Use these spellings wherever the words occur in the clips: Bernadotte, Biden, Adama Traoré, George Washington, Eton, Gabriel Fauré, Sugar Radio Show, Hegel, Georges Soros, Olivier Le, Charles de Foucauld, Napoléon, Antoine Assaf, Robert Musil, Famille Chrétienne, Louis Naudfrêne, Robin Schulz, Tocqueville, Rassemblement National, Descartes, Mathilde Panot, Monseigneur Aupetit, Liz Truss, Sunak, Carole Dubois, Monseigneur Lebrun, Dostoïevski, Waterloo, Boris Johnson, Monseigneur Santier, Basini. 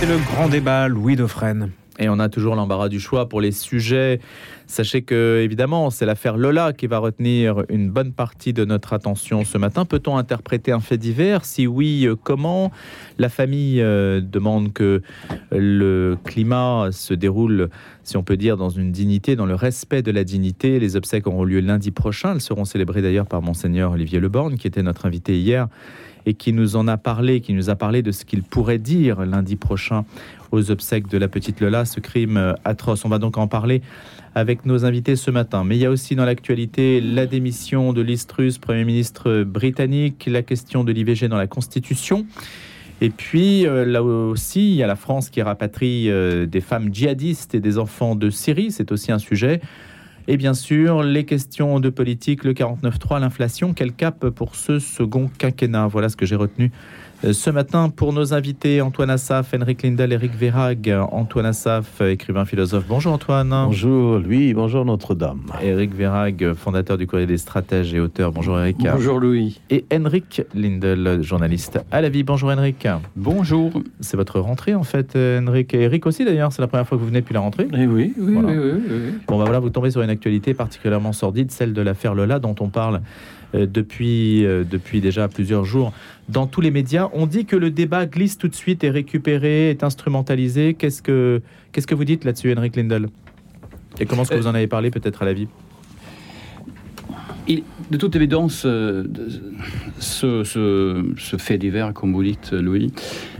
C'est le grand débat, Louis Naudfrêne. Et on a toujours l'embarras du choix pour les sujets. Sachez que, évidemment, c'est l'affaire Lola qui va retenir une bonne partie de notre attention ce matin. Peut-on interpréter un fait divers ? Si oui, comment ? La famille demande que le climat se déroule, si on peut dire, dans une dignité, dans le respect de la dignité. Les obsèques auront lieu lundi prochain. Elles seront célébrées d'ailleurs par Monseigneur Olivier Le qui était notre invité hier et qui nous a parlé de ce qu'il pourrait dire lundi prochain aux obsèques de la petite Lola, ce crime atroce. On va donc en parler avec nos invités ce matin. Mais il y a aussi dans l'actualité la démission de Liz Truss, Premier ministre britannique, la question de l'IVG dans la Constitution. Et puis, là aussi, il y a la France qui rapatrie des femmes djihadistes et des enfants de Syrie. C'est aussi un sujet. Et bien sûr, les questions de politique, le 49.3, l'inflation, quel cap pour ce second quinquennat ? Voilà ce que j'ai retenu ce matin pour nos invités, Antoine Assaf, Henrik Lindell, Eric Verhaeghe. Antoine Assaf, écrivain, philosophe. Bonjour Antoine. Bonjour Louis, bonjour Notre-Dame. Eric Verhaeghe, fondateur du Courrier des Stratèges et auteur. Bonjour Eric. Bonjour Louis. Et Henrik Lindell, journaliste à La Vie. Bonjour Henrik. Bonjour. C'est votre rentrée en fait, Henrik. Et Eric aussi d'ailleurs, c'est la première fois que vous venez depuis la rentrée. Et oui, voilà. Oui. Bon, voilà, vous tombez sur une actualité particulièrement sordide, celle de l'affaire Lola dont on parle depuis déjà plusieurs jours dans tous les médias. On dit que le débat glisse tout de suite, est récupéré, est instrumentalisé. Qu'est-ce que vous dites là-dessus, Henrik Lindell ? Et comment est-ce que vous en avez parlé peut-être à La Vie ? De toute évidence, ce fait divers, comme vous dites, Louis,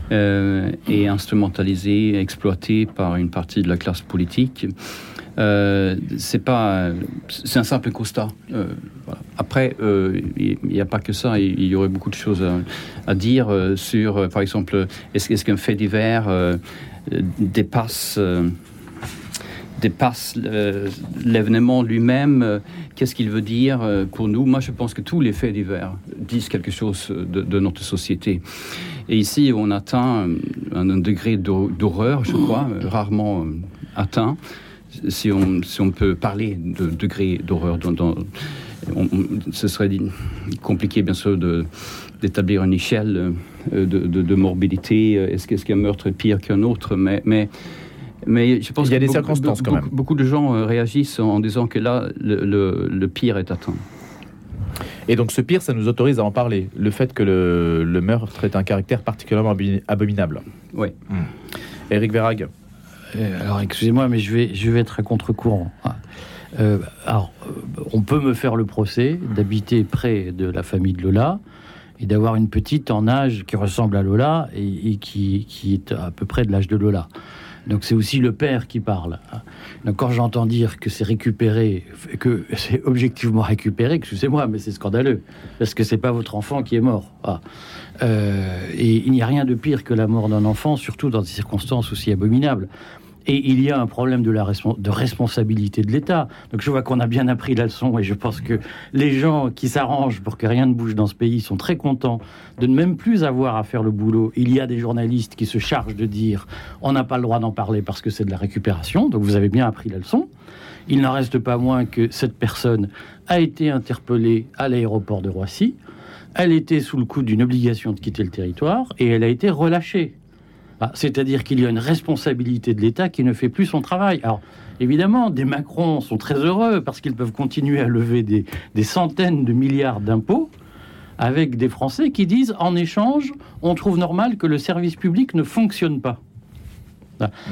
est instrumentalisé, exploité par une partie de la classe politique. C'est un simple constat. Voilà. Après, il n'y a pas que ça. Il y aurait beaucoup de choses à dire sur, par exemple, est-ce qu'un fait divers dépasse l'événement lui-même, qu'est-ce qu'il veut dire pour nous ? Moi, je pense que tous les faits divers disent quelque chose de notre société. Et ici, on atteint un degré d'horreur, je crois, rarement atteint. Si on peut parler de degré d'horreur, ce serait compliqué, bien sûr, d'établir une échelle de morbidité. Est-ce qu'un meurtre est pire qu'un autre ? Mais je pense qu'il y a des circonstances quand même. Beaucoup de gens réagissent en disant que là, le pire est atteint. Et donc ce pire, ça nous autorise à en parler. Le fait que le meurtre ait un caractère particulièrement abominable. Oui. Eric Verhaeghe. Alors, excusez-moi, mais je vais être à contre-courant. Alors, on peut me faire le procès d'habiter près de la famille de Lola et d'avoir une petite en âge qui ressemble à Lola et qui est à peu près de l'âge de Lola. Donc, c'est aussi le père qui parle. Donc, quand j'entends dire que c'est récupéré, que c'est objectivement récupéré, excusez-moi, mais c'est scandaleux, parce que c'est pas votre enfant qui est mort. Ah. Et il n'y a rien de pire que la mort d'un enfant, surtout dans des circonstances aussi abominables. Et il y a un problème de responsabilité de l'État. Donc je vois qu'on a bien appris la leçon et je pense que les gens qui s'arrangent pour que rien ne bouge dans ce pays sont très contents de ne même plus avoir à faire le boulot. Il y a des journalistes qui se chargent de dire « on n'a pas le droit d'en parler parce que c'est de la récupération ». Donc vous avez bien appris la leçon. Il n'en reste pas moins que cette personne a été interpellée à l'aéroport de Roissy. Elle était sous le coup d'une obligation de quitter le territoire et elle a été relâchée. C'est-à-dire qu'il y a une responsabilité de l'État qui ne fait plus son travail. Alors, évidemment, des Macron sont très heureux parce qu'ils peuvent continuer à lever des centaines de milliards d'impôts avec des Français qui disent, en échange, on trouve normal que le service public ne fonctionne pas.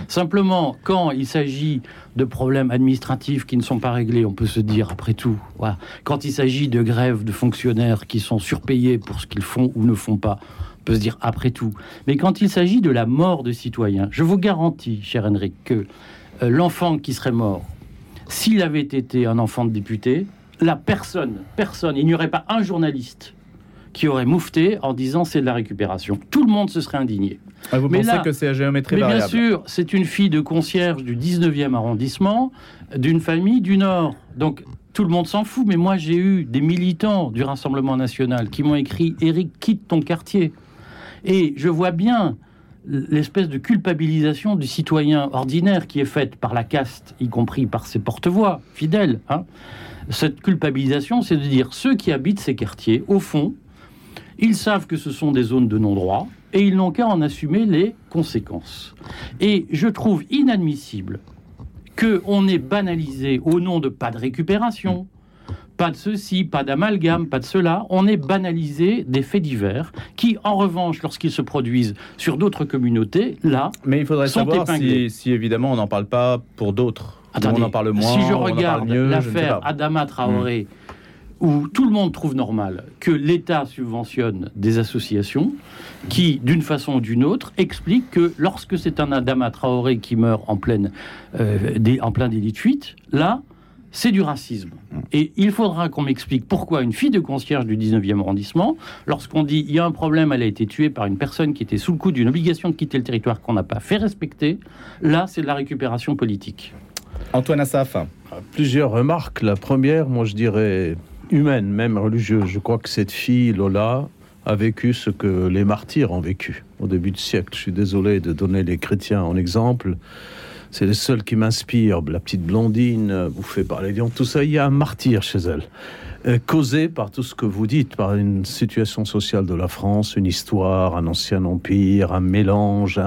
Simplement, quand il s'agit de problèmes administratifs qui ne sont pas réglés, on peut se dire, après tout, voilà. Quand il s'agit de grèves de fonctionnaires qui sont surpayés pour ce qu'ils font ou ne font pas, on peut se dire, après tout. Mais quand il s'agit de la mort de citoyens, je vous garantis, cher Henrik, que l'enfant qui serait mort, s'il avait été un enfant de député, personne, il n'y aurait pas un journaliste qui aurait moufté en disant c'est de la récupération. Tout le monde se serait indigné. Ah, vous pensez que c'est à géométrie variable ? Mais bien sûr, c'est une fille de concierge du 19e arrondissement, d'une famille du Nord. Donc tout le monde s'en fout, mais moi j'ai eu des militants du Rassemblement National qui m'ont écrit « Eric, quitte ton quartier ». Et je vois bien l'espèce de culpabilisation du citoyen ordinaire qui est faite par la caste, y compris par ses porte-voix fidèles. Cette culpabilisation, c'est de dire ceux qui habitent ces quartiers, au fond, Ils savent que ce sont des zones de non-droit et ils n'ont qu'à en assumer les conséquences. Et je trouve inadmissible qu'on ait banalisé au nom de pas de récupération, pas de ceci, pas d'amalgame, pas de cela. On est banalisé des faits divers qui, en revanche, lorsqu'ils se produisent sur d'autres communautés, là, mais il faudrait savoir si évidemment, on n'en parle pas pour d'autres. Attendez, on en parle moins, si je regarde mieux, l'affaire Adama Traoré, où tout le monde trouve normal que l'État subventionne des associations qui, d'une façon ou d'une autre, expliquent que lorsque c'est un Adama Traoré qui meurt en plein délit de fuite, là, c'est du racisme. Et il faudra qu'on m'explique pourquoi une fille de concierge du 19e arrondissement, lorsqu'on dit il y a un problème, elle a été tuée par une personne qui était sous le coup d'une obligation de quitter le territoire qu'on n'a pas fait respecter, là, c'est de la récupération politique. Antoine Assaf. Plusieurs remarques. La première, moi je dirais humaine, même religieuse. Je crois que cette fille, Lola, a vécu ce que les martyrs ont vécu au début du siècle. Je suis désolé de donner les chrétiens en exemple. C'est les seuls qui m'inspirent. La petite blondine, bouffée par les lions, tout ça, il y a un martyr chez elle. Causé par tout ce que vous dites, par une situation sociale de la France, une histoire, un ancien empire, un mélange,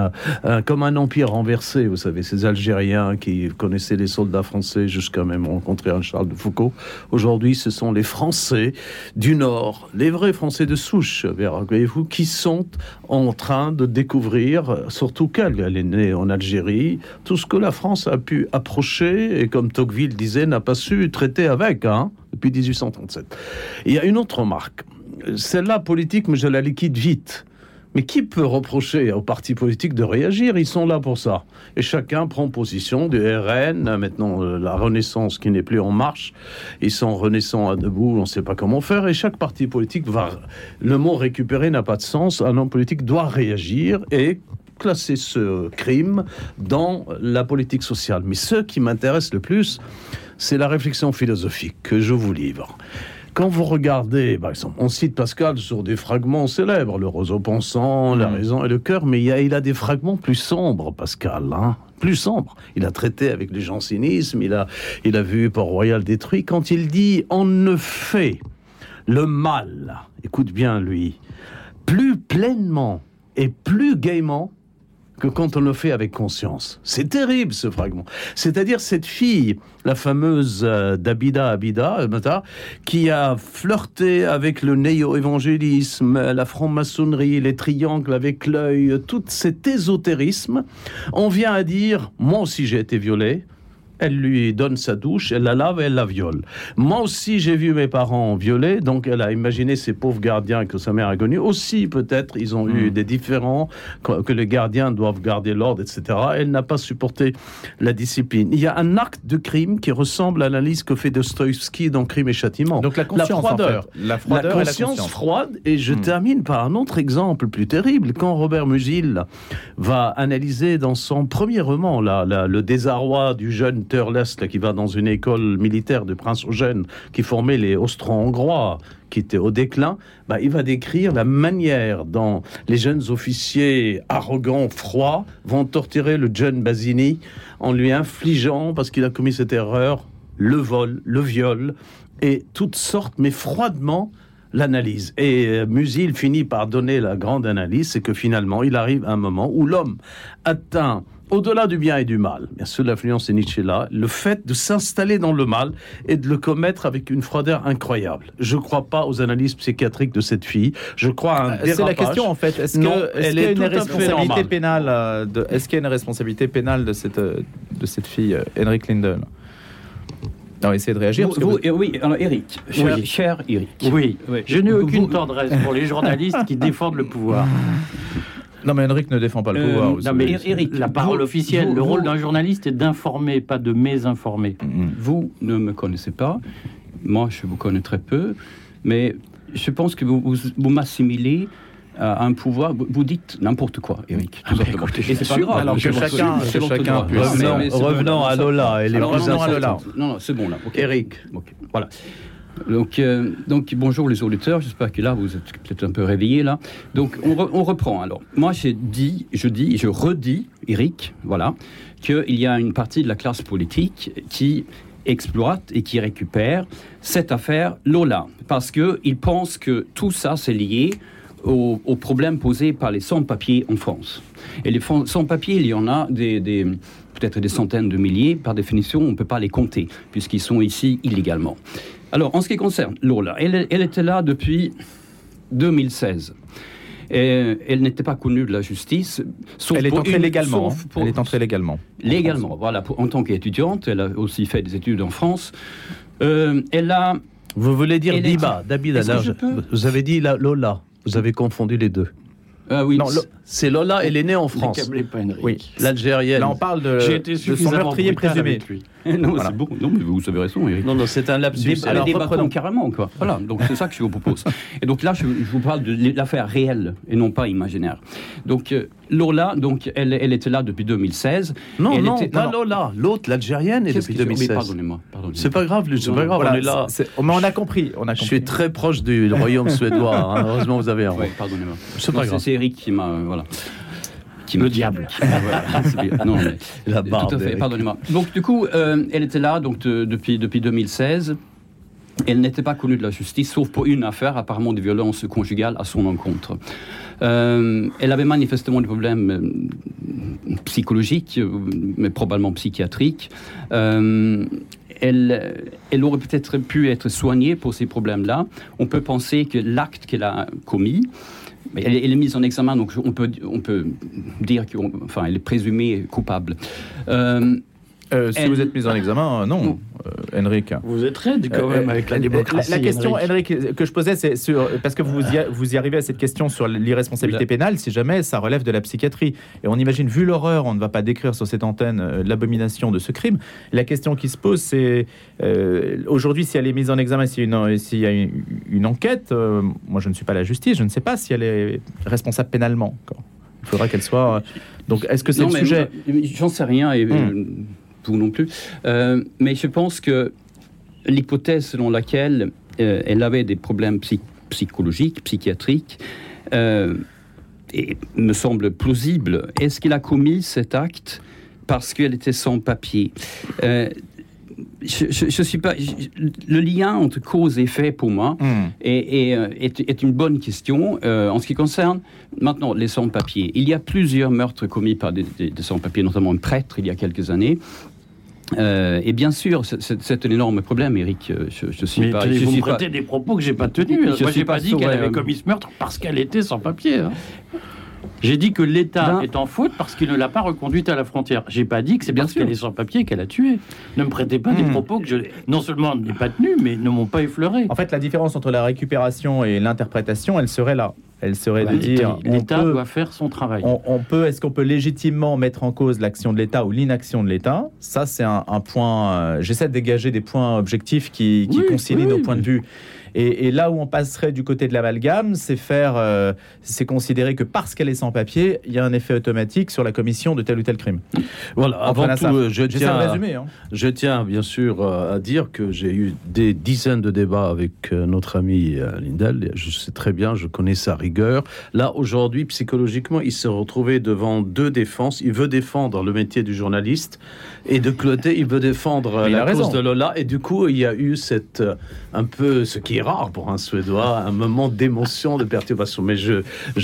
comme un empire renversé, vous savez, ces Algériens qui connaissaient les soldats français jusqu'à même rencontrer un Charles de Foucauld. Aujourd'hui, ce sont les Français du Nord, les vrais Français de souche, voyez-vous, qui sont en train de découvrir, surtout qu'elle est née en Algérie, tout ce que la France a pu approcher et, comme Tocqueville disait, n'a pas su traiter avec, depuis 1837. Il y a une autre remarque. Celle-là, politique, mais je la liquide vite. Mais qui peut reprocher aux partis politiques de réagir ? Ils sont là pour ça. Et chacun prend position, du RN, maintenant la Renaissance qui n'est plus en marche, ils sont renaissants à debout, on ne sait pas comment faire, et chaque parti politique va... Le mot récupérer n'a pas de sens, un homme politique doit réagir et... classer ce crime dans la politique sociale. Mais ce qui m'intéresse le plus, c'est la réflexion philosophique que je vous livre. Quand vous regardez, par exemple, on cite Pascal sur des fragments célèbres, le roseau pensant, la raison et le cœur, mais il a des fragments plus sombres, Pascal, plus sombre. Il a traité avec le jansénisme, il a vu Port-Royal détruit, quand il dit « on ne fait le mal », écoute bien lui, plus pleinement et plus gaiement que quand on le fait avec conscience. C'est terrible, ce fragment. C'est-à-dire cette fille, la fameuse Abida, qui a flirté avec le néo-évangélisme, la franc-maçonnerie, les triangles avec l'œil, tout cet ésotérisme, on vient à dire « moi aussi j'ai été violée ». Elle lui donne sa douche, elle la lave et elle la viole. Moi aussi, j'ai vu mes parents violés, donc elle a imaginé ces pauvres gardiens que sa mère a connus. Aussi, peut-être, ils ont eu des différends, que les gardiens doivent garder l'ordre, etc. Elle n'a pas supporté la discipline. Il y a un acte de crime qui ressemble à l'analyse que fait Dostoïevski dans Crime et Châtiment. Donc la conscience, la froideur. Et je termine par un autre exemple plus terrible. Quand Robert Musil va analyser dans son premier roman, le désarroi du jeune qui va dans une école militaire de Prince Eugène, qui formait les Austro-Hongrois, qui étaient au déclin, il va décrire la manière dont les jeunes officiers arrogants, froids, vont torturer le jeune Basini en lui infligeant, parce qu'il a commis cette erreur, le vol, le viol, et toutes sortes, mais froidement, l'analyse. Et Musil finit par donner la grande analyse, c'est que finalement, il arrive un moment où l'homme atteint au-delà du bien et du mal, bien sûr, l'influence de Nietzsche là, le fait de s'installer dans le mal et de le commettre avec une froideur incroyable. Je ne crois pas aux analyses psychiatriques de cette fille. Je crois à un dérapage. C'est la question en fait. Est-ce qu'il y a une responsabilité pénale de cette fille, Henrik Lindell ? Non, essayez de réagir. Eric. Cher Eric. Oui. Je n'ai aucune tendresse pour les journalistes qui défendent le pouvoir. Non, mais Henrik ne défend pas le pouvoir. Non, mais Eric, la parole officielle, le rôle d'un journaliste est d'informer, pas de mésinformer. Vous ne me connaissez pas, moi je vous connais très peu, mais je pense que vous m'assimilez à un pouvoir. Vous dites n'importe quoi, Eric. Et c'est sûr, alors que chacun puisse. Revenons à Lola, elle est plus importante. Non, c'est bon là. Eric. Voilà. Donc, bonjour les auditeurs, j'espère que là vous êtes peut-être un peu réveillés là. Donc on reprend alors. Moi je redis, Eric, voilà, qu'il y a une partie de la classe politique qui exploite et qui récupère cette affaire Lola, parce qu'ils pensent que tout ça c'est lié aux problèmes posés par les sans-papiers en France. Et les sans-papiers, il y en a peut-être des centaines de milliers. Par définition, on ne peut pas les compter, puisqu'ils sont ici illégalement. Alors, en ce qui concerne Lola, elle était là depuis 2016. Et elle n'était pas connue de la justice. Elle est entrée légalement. Elle est entrée légalement. Légalement, voilà. En tant qu'étudiante, elle a aussi fait des études en France. Elle a... Vous voulez dire Diba, Dabidala. Vous avez dit Lola. Vous avez confondu les deux. Ah oui. Non, c'est Lola, elle est née en France. N'accablez pas Henrik. Oui, l'Algérienne. Là, on parle de son meurtrier présumé. Non, voilà. C'est bon. Non, mais vous avez raison, Eric. Non, c'est un lapsus. Alors, reprenons carrément, quoi. Voilà, donc c'est ça que je vous propose. Et donc là, je vous parle de l'affaire réelle et non pas imaginaire. Donc, Lola, elle était là depuis 2016. Non, Lola. L'autre, l'Algérienne, est depuis 2016. Mais pardonnez-moi. C'est pas grave, Luc, on est là. Mais on a compris. Je suis très proche du royaume suédois. Heureusement, vous avez un. Oui, pardonnez-moi. C'est pas grave. C'est Eric qui m'a... Le diable. Non, mais, la barbe. Tout à fait, pardonnez-moi. Donc, du coup, elle était là depuis 2016. Elle n'était pas connue de la justice, sauf pour une affaire, apparemment de violence conjugale à son encontre. Elle avait manifestement des problèmes psychologiques, mais probablement psychiatriques. Elle aurait peut-être pu être soignée pour ces problèmes-là. On peut penser que l'acte qu'elle a commis... Elle est mise en examen, donc on peut dire qu'elle est présumée coupable. Si vous êtes mise en examen, non. Henrik. Vous êtes raide quand même avec la démocratie. La question, Henrik, que je posais, c'est parce que vous y arrivez à cette question sur l'irresponsabilité pénale, si jamais ça relève de la psychiatrie. Et on imagine, vu l'horreur, on ne va pas décrire sur cette antenne l'abomination de ce crime. La question qui se pose, c'est aujourd'hui, si elle est mise en examen, s'il y a une enquête, moi je ne suis pas la justice, je ne sais pas si elle est responsable pénalement. Il faudra qu'elle soit... Donc est-ce que c'est le sujet ? J'en sais rien et... Vous non plus. Mais je pense que l'hypothèse selon laquelle elle avait des problèmes psychologiques, psychiatriques, et me semble plausible. Est-ce qu'il a commis cet acte parce qu'elle était sans papier ? Je suis pas... le lien entre cause et effet, pour moi, est une bonne question. En ce qui concerne, maintenant, les sans-papiers. Il y a plusieurs meurtres commis par des sans-papiers, notamment un prêtre, il y a quelques années. Et bien sûr, c'est un énorme problème, Eric. Je suis mais pas... Mais vous me prêtez des propos que je n'ai pas tenus. Moi, je n'ai pas dit qu'elle avait commis ce meurtre parce qu'elle était sans-papier. Hein. J'ai dit que l'État est en faute parce qu'il ne l'a pas reconduite à la frontière. J'ai pas dit que c'est bien parce qu'elle est sans papier qu'elle a tué. Ne me prêtez pas des propos que je non seulement ne l'ai pas tenus, mais ne m'ont pas effleuré. En fait, la différence entre la récupération et l'interprétation, elle serait là. Elle serait de dire... L'État doit faire son travail. Est-ce qu'on peut légitimement mettre en cause l'action de l'État ou l'inaction de l'État ? Ça, c'est un point... j'essaie de dégager des points objectifs qui concilient nos points de vue. Et là où on passerait du côté de l'amalgame, c'est considérer que parce qu'elle est sans papier, il y a un effet automatique sur la commission de tel ou tel crime. Voilà, avant tout, je tiens bien sûr à dire que j'ai eu des dizaines de débats avec notre ami Lindell. Je sais très bien, je connais sa rigueur. Là, aujourd'hui, psychologiquement, il s'est retrouvé devant deux défenses. Il veut défendre le métier du journaliste et de Clotet, il veut défendre la cause de Lola. Et du coup, il y a eu cette, un peu ce qui est rare pour un Suédois, un moment d'émotion, de perturbation. Mais je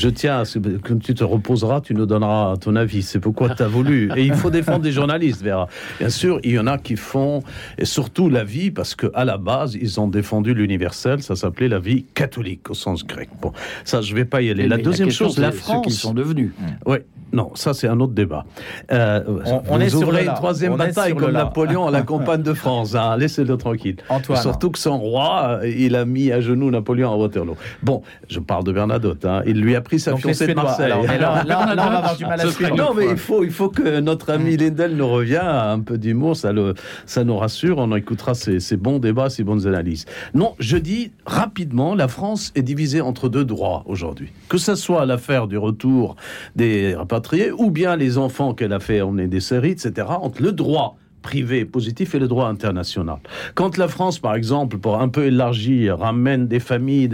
tiens à ce que quand tu te reposeras, tu nous donneras ton avis. C'est pourquoi tu as voulu. Et il faut défendre des journalistes, Vera. Bien sûr, il y en a qui font, et surtout la vie, parce qu'à la base, ils ont défendu l'universel. Ça s'appelait la vie catholique, au sens grec. Bon, ça, je ne vais pas y aller. Mais la deuxième chose, la France... Ce qu'ils sont devenus. Oui, non, ça, c'est un autre débat. On est sur une troisième bataille comme Napoléon à la campagne de France. Hein. Laissez-le tranquille. Antoine. Surtout que son roi, il a mis à genoux Napoléon à Waterloo. Bon, je parle de Bernadotte. Hein. Il lui a pris sa fiancée de Marseille. Là, on va avoir du mal à suivre. Non, mais il faut que notre ami Lindell nous revienne. Un peu d'humour, ça nous rassure. On écoutera ces bons débats, ces bonnes analyses. Non, je dis rapidement, la France est divisée entre deux droits aujourd'hui. Que ce soit l'affaire du retour des rapatriés ou bien les enfants qu'elle a fait emmener des séries, etc., entre le droit privé positif et le droit international. Quand la France, par exemple, pour un peu élargir, ramène des familles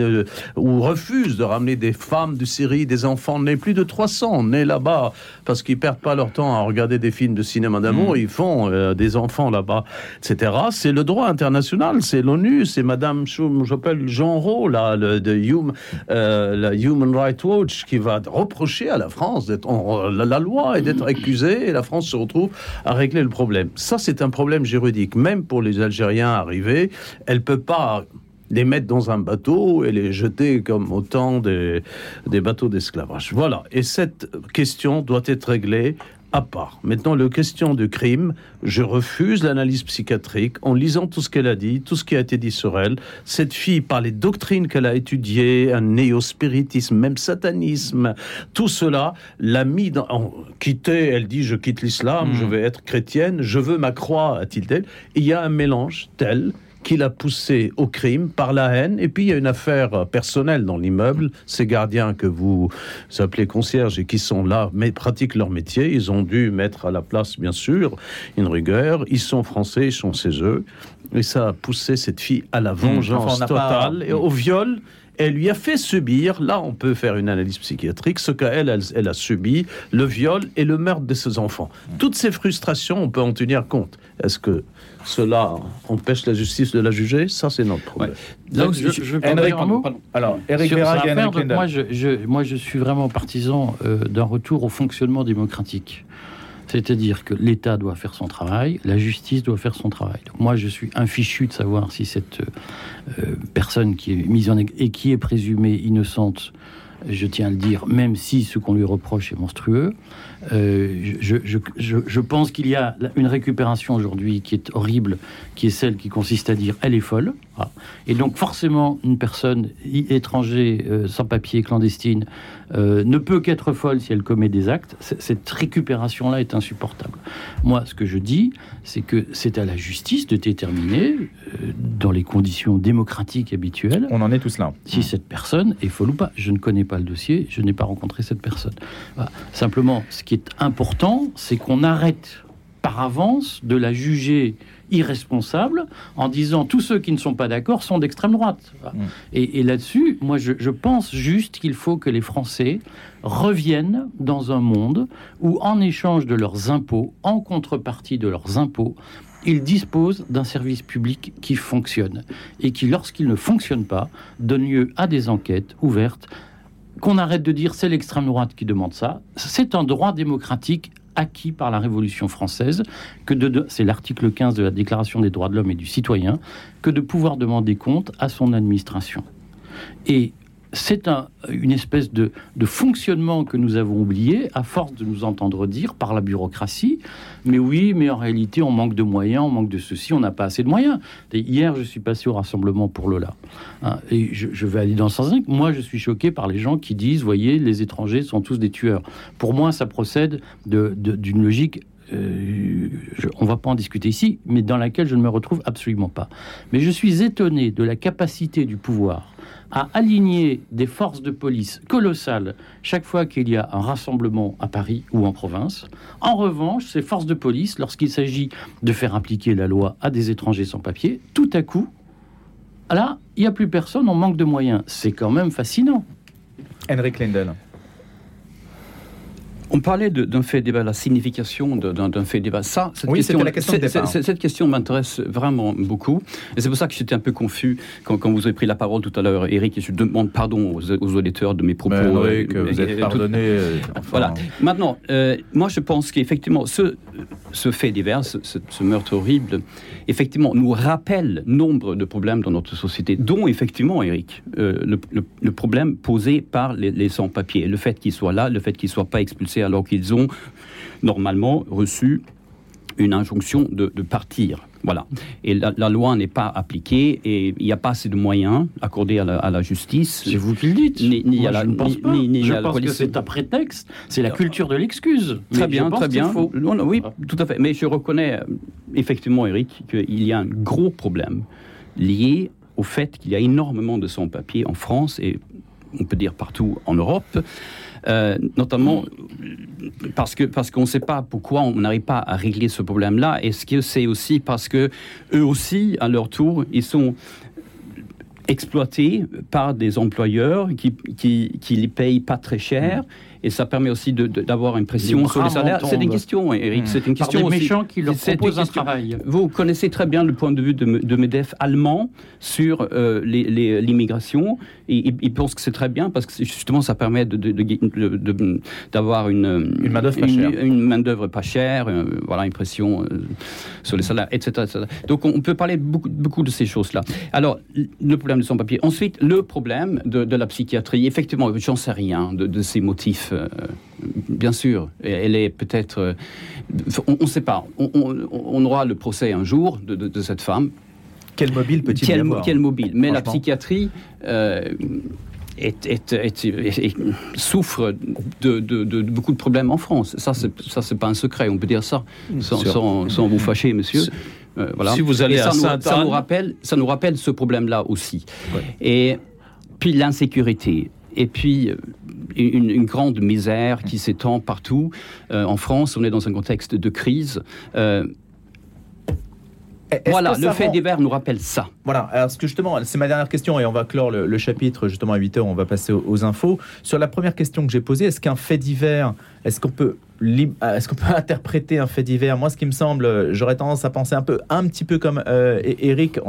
ou refuse de ramener des femmes de Syrie, des enfants nés, plus de 300 nés là-bas, parce qu'ils ne perdent pas leur temps à regarder des films de cinéma d'amour, ils font des enfants là-bas, etc. C'est le droit international, c'est l'ONU, c'est Madame j'appelle Jean Rau, là, la Human Rights Watch, qui va reprocher à la France d'être la loi et d'être accusée, et la France se retrouve à régler le problème. Ça, c'est un problème juridique. Même pour les Algériens arrivés, elle ne peut pas les mettre dans un bateau et les jeter comme autant des bateaux d'esclavage. Voilà. Et cette question doit être réglée à part. Maintenant, la question du crime, je refuse l'analyse psychiatrique en lisant tout ce qu'elle a dit, tout ce qui a été dit sur elle. Cette fille, par les doctrines qu'elle a étudiées, un néo-spiritisme, même satanisme, tout cela l'a mis dans... Quitter, elle dit, je quitte l'islam, je vais être chrétienne, je veux ma croix, a-t-il. Il y a un mélange tel qui l'a poussé au crime par la haine. Et puis, il y a une affaire personnelle dans l'immeuble. Ces gardiens que vous appelez concierges et qui sont là, mais pratiquent leur métier. Ils ont dû mettre à la place, bien sûr, une rigueur. Ils sont français, ils sont chez eux. Et ça a poussé cette fille à la vengeance totale et au viol. Elle lui a fait subir, là on peut faire une analyse psychiatrique, ce qu'elle a subi, le viol et le meurtre de ses enfants. Toutes ces frustrations, on peut en tenir compte. Est-ce que cela empêche la justice de la juger ? Ça, c'est notre problème. Ouais. Donc, je Henrik, alors, Eric Verhaeghe, moi, je suis vraiment partisan d'un retour au fonctionnement démocratique. C'est-à-dire que l'État doit faire son travail, la justice doit faire son travail. Donc moi, je suis infichu de savoir si cette personne qui est mise en et qui est présumée innocente, je tiens à le dire, même si ce qu'on lui reproche est monstrueux, je pense qu'il y a une récupération aujourd'hui qui est horrible, qui est celle qui consiste à dire « elle est folle ». Et donc forcément, une personne étrangère, sans papier, clandestine, ne peut qu'être folle si elle commet des actes. Cette récupération-là est insupportable. Moi, ce que je dis, c'est que c'est à la justice de déterminer, dans les conditions démocratiques habituelles... On en est tous là. Si cette personne est folle ou pas. Je ne connais pas le dossier, je n'ai pas rencontré cette personne. Voilà. Simplement, ce qui est important, c'est qu'on arrête par avance de la juger irresponsable en disant tous ceux qui ne sont pas d'accord sont d'extrême droite. Voilà. Et là-dessus, moi, je pense juste qu'il faut que les Français reviennent dans un monde où, en échange de leurs impôts, en contrepartie de leurs impôts, ils disposent d'un service public qui fonctionne et qui, lorsqu'il ne fonctionne pas, donne lieu à des enquêtes ouvertes, qu'on arrête de dire c'est l'extrême droite qui demande ça. C'est un droit démocratique acquis par la Révolution française, que c'est l'article 15 de la Déclaration des droits de l'homme et du citoyen, que de pouvoir demander compte à son administration. Et c'est une espèce de fonctionnement que nous avons oublié, à force de nous entendre dire par la bureaucratie, mais oui, mais en réalité, on manque de moyens, on manque de ceci, on n'a pas assez de moyens. Et hier, je suis passé au Rassemblement pour Lola, et je vais aller dans le sens. Moi, je suis choqué par les gens qui disent, voyez, les étrangers sont tous des tueurs. Pour moi, ça procède d'une logique... on ne va pas en discuter ici, mais dans laquelle je ne me retrouve absolument pas. Mais je suis étonné de la capacité du pouvoir à aligner des forces de police colossales chaque fois qu'il y a un rassemblement à Paris ou en province. En revanche, ces forces de police, lorsqu'il s'agit de faire appliquer la loi à des étrangers sans papier, tout à coup, là, il n'y a plus personne, on manque de moyens. C'est quand même fascinant. Henrik Lindell. On parlait d'un fait débat, la signification d'un fait débat. Ça, cette question m'intéresse vraiment beaucoup. Et c'est pour ça que j'étais un peu confus quand vous avez pris la parole tout à l'heure, Eric. Et je demande pardon aux auditeurs de mes propos. Mais oui, que vous êtes pardonné. Voilà. Maintenant, moi, je pense qu'effectivement, ce fait divers, ce meurtre horrible, effectivement, nous rappelle nombre de problèmes dans notre société, dont effectivement, Eric, le problème posé par les sans-papiers. Le fait qu'ils soient là, le fait qu'ils ne soient pas expulsés alors qu'ils ont normalement reçu une injonction de partir. Voilà. Et la loi n'est pas appliquée et il n'y a pas assez de moyens accordés à la justice. C'est vous qui le dites. Je pense que c'est un prétexte. C'est la culture de l'excuse. Très bien, très bien. Non, oui, tout à fait. Mais je reconnais effectivement, Eric, qu'il y a un gros problème lié au fait qu'il y a énormément de sans-papiers en France et on peut dire partout en Europe. Notamment parce qu'on ne sait pas pourquoi on n'arrive pas à régler ce problème-là. Est-ce que c'est aussi parce que eux aussi, à leur tour, ils sont exploités par des employeurs qui les payent pas très cher, et ça permet aussi d'avoir une pression sur les salaires. C'est une question, Eric, c'est une question aussi. Des méchants qui leur proposent un travail. Vous connaissez très bien le point de vue de MEDEF allemand sur l'immigration, et ils pensent que c'est très bien parce que justement ça permet d'avoir une main d'œuvre pas chère, voilà, une pression sur les salaires, etc. Donc on peut parler beaucoup de ces choses-là. Alors le problème de sans-papiers. Ensuite, le problème de la psychiatrie. Effectivement, j'en sais rien de ces motifs. Bien sûr, elle est peut-être... on ne sait pas. On aura le procès un jour de cette femme. Quel mobile peut-il y avoir ? Quel mobile ? Mais la psychiatrie souffre de beaucoup de problèmes en France. Ça, c'est pas un secret. On peut dire ça sans vous fâcher, monsieur. Voilà. Si vous allez ça nous rappelle ce problème-là aussi. Ouais. Et puis l'insécurité. Et puis... Une grande misère qui s'étend partout. En France, on est dans un contexte de crise. Voilà, le fait divers nous rappelle ça. Voilà, alors justement, c'est ma dernière question et on va clore le chapitre justement à 8h, on va passer aux infos. Sur la première question que j'ai posée, est-ce qu'un fait divers, est-ce qu'on peut interpréter un fait divers ? Moi, ce qui me semble, j'aurais tendance à penser un petit peu comme Eric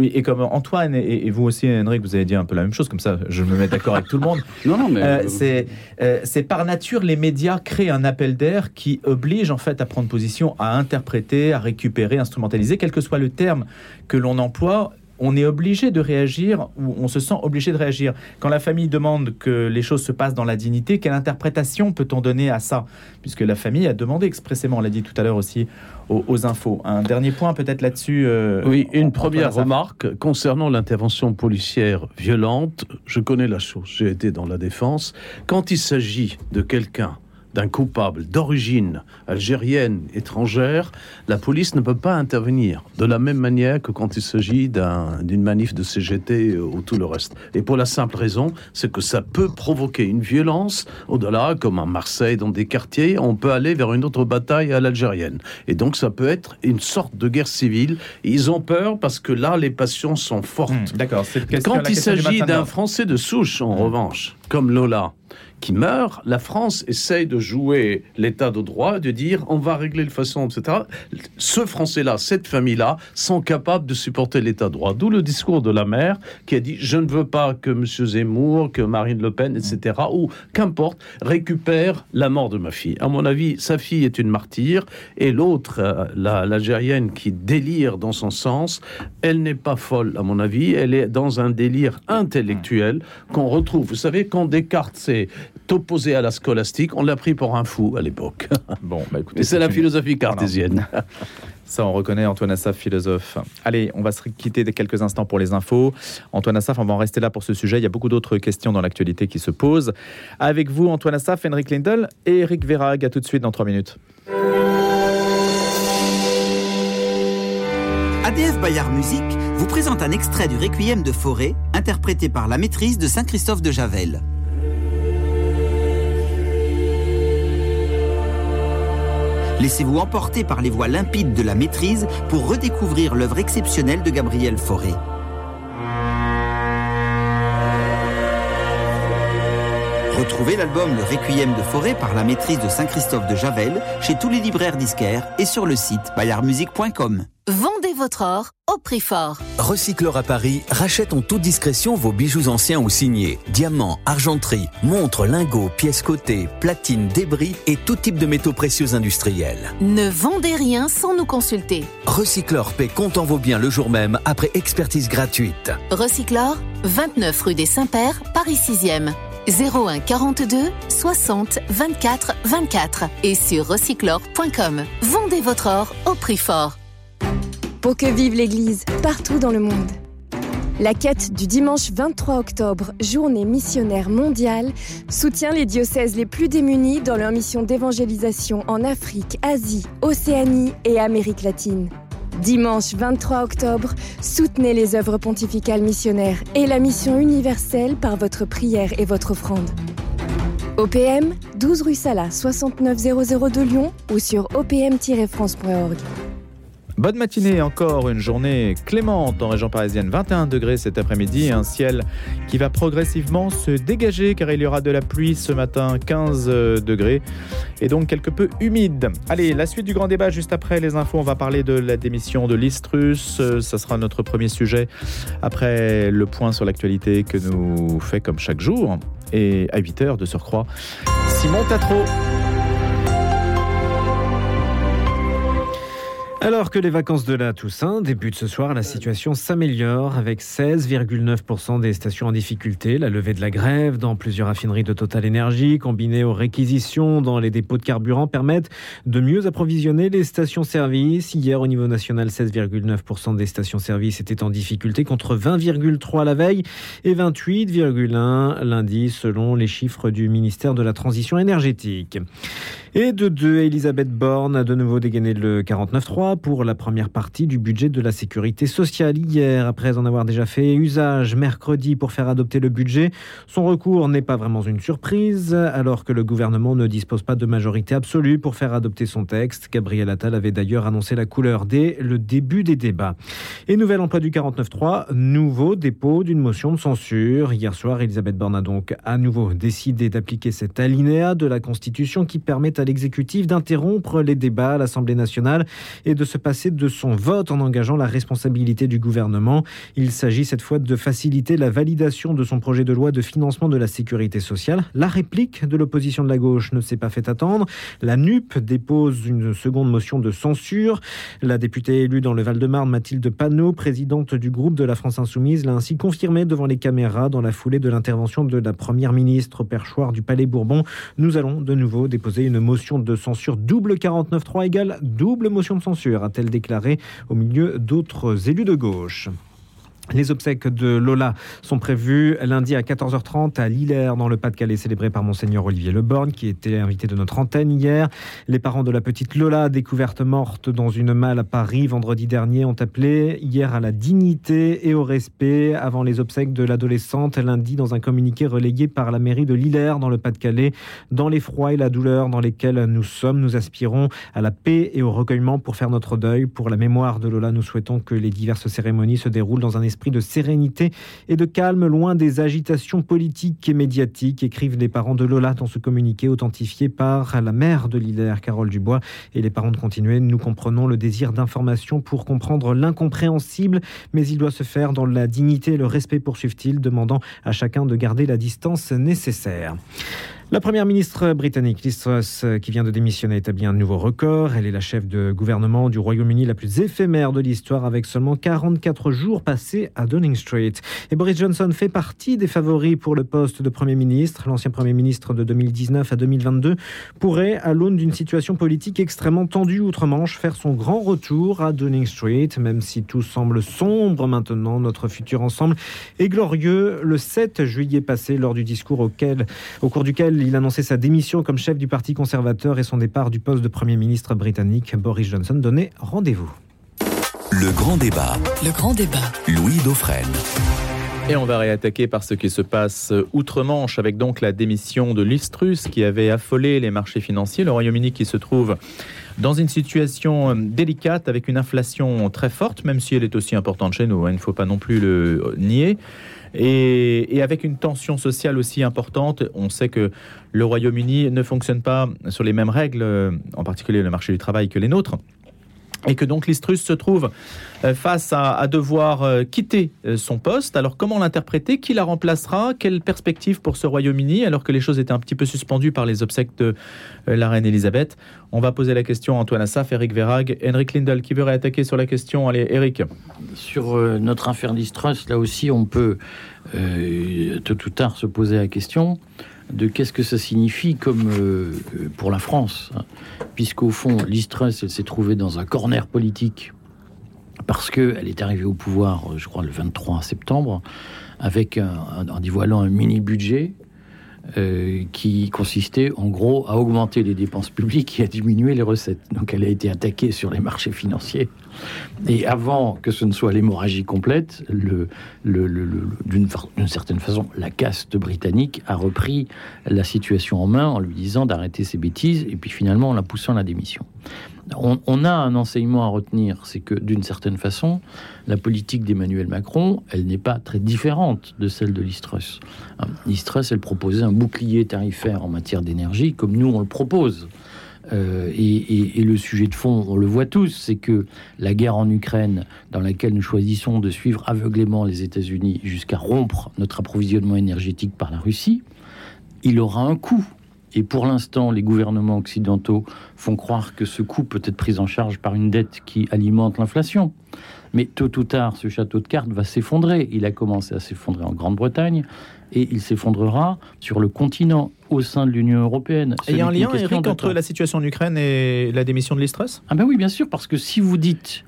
et comme Antoine et vous aussi, Henrik, vous avez dit un peu la même chose, comme ça je me mets d'accord avec tout le monde. Non, mais... c'est par nature, les médias créent un appel d'air qui oblige en fait à prendre position, à interpréter, à récupérer, instrumentaliser, quel que soit le terme que l'on emploie. On est obligé de réagir, ou on se sent obligé de réagir. Quand la famille demande que les choses se passent dans la dignité, quelle interprétation peut-on donner à ça ? Puisque la famille a demandé expressément, on l'a dit tout à l'heure aussi, aux infos. Un dernier point peut-être là-dessus. Oui, une première remarque concernant l'intervention policière violente. Je connais la chose, j'ai été dans la défense. Quand il s'agit de quelqu'un, d'un coupable d'origine algérienne, étrangère, la police ne peut pas intervenir de la même manière que quand il s'agit d'une manif de CGT ou tout le reste. Et pour la simple raison, c'est que ça peut provoquer une violence au-delà, comme à Marseille, dans des quartiers, on peut aller vers une autre bataille à l'algérienne. Et donc ça peut être une sorte de guerre civile. Et ils ont peur parce que là, les passions sont fortes. D'accord. Quand il s'agit d'un Français de souche, en revanche, comme Lola, qui meurt, la France essaye de jouer l'état de droit, de dire on va régler de façon, etc. Ce Français-là, cette famille-là, sont capables de supporter l'état de droit. D'où le discours de la mère qui a dit je ne veux pas que M. Zemmour, que Marine Le Pen, etc. ou qu'importe, récupère la mort de ma fille. À mon avis, sa fille est une martyre et l'autre, l'Algérienne qui délire dans son sens, elle n'est pas folle, à mon avis. Elle est dans un délire intellectuel qu'on retrouve. Vous savez, quand Descartes s'est opposé à la scolastique, on l'a pris pour un fou à l'époque. Bon, bah écoutez, c'est la philosophie cartésienne. Voilà. Ça, on reconnaît Antoine Assaf, philosophe. Allez, on va se quitter dès quelques instants pour les infos. Antoine Assaf, on va en rester là pour ce sujet. Il y a beaucoup d'autres questions dans l'actualité qui se posent. Avec vous, Antoine Assaf, Henrik Lindell et Eric Verhaeghe. À tout de suite dans 3 minutes. ADF Bayard Musique vous présente un extrait du Requiem de Fauré, interprété par la maîtrise de Saint-Christophe de Javel. Laissez-vous emporter par les voix limpides de la maîtrise pour redécouvrir l'œuvre exceptionnelle de Gabriel Fauré. Retrouvez l'album Le Requiem de Fauré par la maîtrise de Saint-Christophe de Javel chez tous les libraires disquaires et sur le site bayardmusique.com. Vendez votre or au prix fort. Recycleur à Paris rachète en toute discrétion vos bijoux anciens ou signés. Diamants, argenterie, montres, lingots, pièces cotées, platine, débris et tout type de métaux précieux industriels. Ne vendez rien sans nous consulter. Recycleur paie comptant vos biens le jour même après expertise gratuite. Recycleur, 29 rue des Saints-Pères, Paris 6e. 01 42 60 24 24 et sur recyclor.com. Vendez votre or au prix fort. Pour que vive l'Église partout dans le monde. La quête du dimanche 23 octobre, journée missionnaire mondiale, soutient les diocèses les plus démunis dans leur mission d'évangélisation en Afrique, Asie, Océanie et Amérique latine. Dimanche 23 octobre, soutenez les œuvres pontificales missionnaires et la mission universelle par votre prière et votre offrande. OPM, 12 rue Salat, 69002 de Lyon ou sur opm-france.org. Bonne matinée, encore une journée clémente en région parisienne, 21 degrés cet après-midi, un ciel qui va progressivement se dégager car il y aura de la pluie ce matin, 15 degrés et donc quelque peu humide. Allez, la suite du grand débat juste après les infos, on va parler de la démission de Liz Truss, ça sera notre premier sujet après le point sur l'actualité que nous fait comme chaque jour et à 8h de surcroît, Simon Tatreau. Alors que les vacances de la Toussaint débutent ce soir, la situation s'améliore avec 16,9% des stations en difficulté. La levée de la grève dans plusieurs raffineries de Total Énergie, combinée aux réquisitions dans les dépôts de carburant, permettent de mieux approvisionner les stations-service. Hier, au niveau national, 16,9% des stations-service étaient en difficulté, contre 20,3% la veille et 28,1% lundi, selon les chiffres du ministère de la Transition énergétique. Et de deux, Elisabeth Borne a de nouveau dégainé le 49.3 pour la première partie du budget de la sécurité sociale hier, après en avoir déjà fait usage mercredi pour faire adopter le budget. Son recours n'est pas vraiment une surprise, alors que le gouvernement ne dispose pas de majorité absolue pour faire adopter son texte. Gabriel Attal avait d'ailleurs annoncé la couleur dès le début des débats. Et nouvel emploi du 49.3, nouveau dépôt d'une motion de censure. Hier soir, Elisabeth Borne a donc à nouveau décidé d'appliquer cet alinéa de la Constitution qui permet à l'exécutif d'interrompre les débats à l'Assemblée nationale et de se passer de son vote en engageant la responsabilité du gouvernement. Il s'agit cette fois de faciliter la validation de son projet de loi de financement de la sécurité sociale. La réplique de l'opposition de la gauche ne s'est pas fait attendre. La NUP dépose une seconde motion de censure. La députée élue dans le Val-de-Marne, Mathilde Panot, présidente du groupe de la France Insoumise, l'a ainsi confirmé devant les caméras dans la foulée de l'intervention de la première ministre au perchoir du Palais Bourbon. Nous allons de nouveau déposer une motion de censure, double 49.3 égale double motion de censure, a-t-elle déclaré au milieu d'autres élus de gauche. Les obsèques de Lola sont prévues lundi à 14h30 à Lillers, dans le Pas-de-Calais, célébré par Monseigneur Olivier Le, qui était invité de notre antenne hier. Les parents de la petite Lola, découverte morte dans une malle à Paris vendredi dernier, ont appelé hier à la dignité et au respect avant les obsèques de l'adolescente lundi, dans un communiqué relayé par la mairie de Lillers, dans le Pas-de-Calais. Dans l'effroi et la douleur dans lesquels nous sommes, nous aspirons à la paix et au recueillement pour faire notre deuil. Pour la mémoire de Lola, nous souhaitons que les diverses cérémonies se déroulent dans un esprit de sérénité et de calme, loin des agitations politiques et médiatiques, écrivent les parents de Lola dans ce communiqué authentifié par la maire de Lillers, Carole Dubois, et les parents de continuer. Nous comprenons le désir d'information pour comprendre l'incompréhensible, mais il doit se faire dans la dignité et le respect, poursuivent-ils, demandant à chacun de garder la distance nécessaire. La première ministre britannique, Liz Truss, qui vient de démissionner, a établi un nouveau record. Elle est la chef de gouvernement du Royaume-Uni la plus éphémère de l'histoire, avec seulement 44 jours passés à Downing Street. Et Boris Johnson fait partie des favoris pour le poste de Premier ministre. L'ancien Premier ministre de 2019 à 2022 pourrait, à l'aune d'une situation politique extrêmement tendue outre-Manche, faire son grand retour à Downing Street. Même si tout semble sombre maintenant, notre futur ensemble est glorieux. Le 7 juillet passé, lors du discours au cours duquel il annonçait sa démission comme chef du Parti conservateur et son départ du poste de Premier ministre britannique, Boris Johnson donnait rendez-vous. Le grand débat. Le grand débat. Louis Naudfrêne. Et on va réattaquer par ce qui se passe outre-Manche, avec donc la démission de Liz Truss qui avait affolé les marchés financiers. Le Royaume-Uni qui se trouve dans une situation délicate avec une inflation très forte, même si elle est aussi importante chez nous, il ne faut pas non plus le nier. Et avec une tension sociale aussi importante, on sait que le Royaume-Uni ne fonctionne pas sur les mêmes règles, en particulier le marché du travail, que les nôtres. Et que donc Liz Truss se trouve face à devoir quitter son poste. Alors comment l'interpréter ? Qui la remplacera ? Quelle perspective pour ce Royaume-Uni, alors que les choses étaient un petit peu suspendues par les obsèques de la reine Elisabeth ? On va poser la question à Antoine Assaf, Eric Verhaeghe, Henrik Lindell. Qui veut réattaquer sur la question ? Allez, Eric. Sur notre affaire Liz Truss, là aussi, on peut tôt ou tard se poser la question de qu'est-ce que ça signifie comme pour la France, hein, puisqu'au fond, Liz Truss, elle s'est trouvée dans un corner politique parce qu'elle est arrivée au pouvoir, je crois, le 23 septembre, avec en dévoilant un mini-budget qui consistait en gros à augmenter les dépenses publiques et à diminuer les recettes. Donc elle a été attaquée sur les marchés financiers. Et avant que ce ne soit l'hémorragie complète, d'une certaine façon, la caste britannique a repris la situation en main en lui disant d'arrêter ses bêtises et puis finalement en la poussant à la démission. On a un enseignement à retenir, c'est que d'une certaine façon, la politique d'Emmanuel Macron, elle n'est pas très différente de celle de Liz Truss. Liz Truss, elle proposait un bouclier tarifaire en matière d'énergie, comme nous on le propose. Et le sujet de fond, on le voit tous, c'est que la guerre en Ukraine, dans laquelle nous choisissons de suivre aveuglément les États-Unis jusqu'à rompre notre approvisionnement énergétique par la Russie, il aura un coût. Et pour l'instant, les gouvernements occidentaux font croire que ce coût peut être pris en charge par une dette qui alimente l'inflation. Mais tôt ou tard, ce château de cartes va s'effondrer. Il a commencé à s'effondrer en Grande-Bretagne et il s'effondrera sur le continent, au sein de l'Union européenne. Et il y a un lien, Eric, entre la situation en Ukraine et la démission de Liz Truss ? Ah ben oui, bien sûr, parce que si vous dites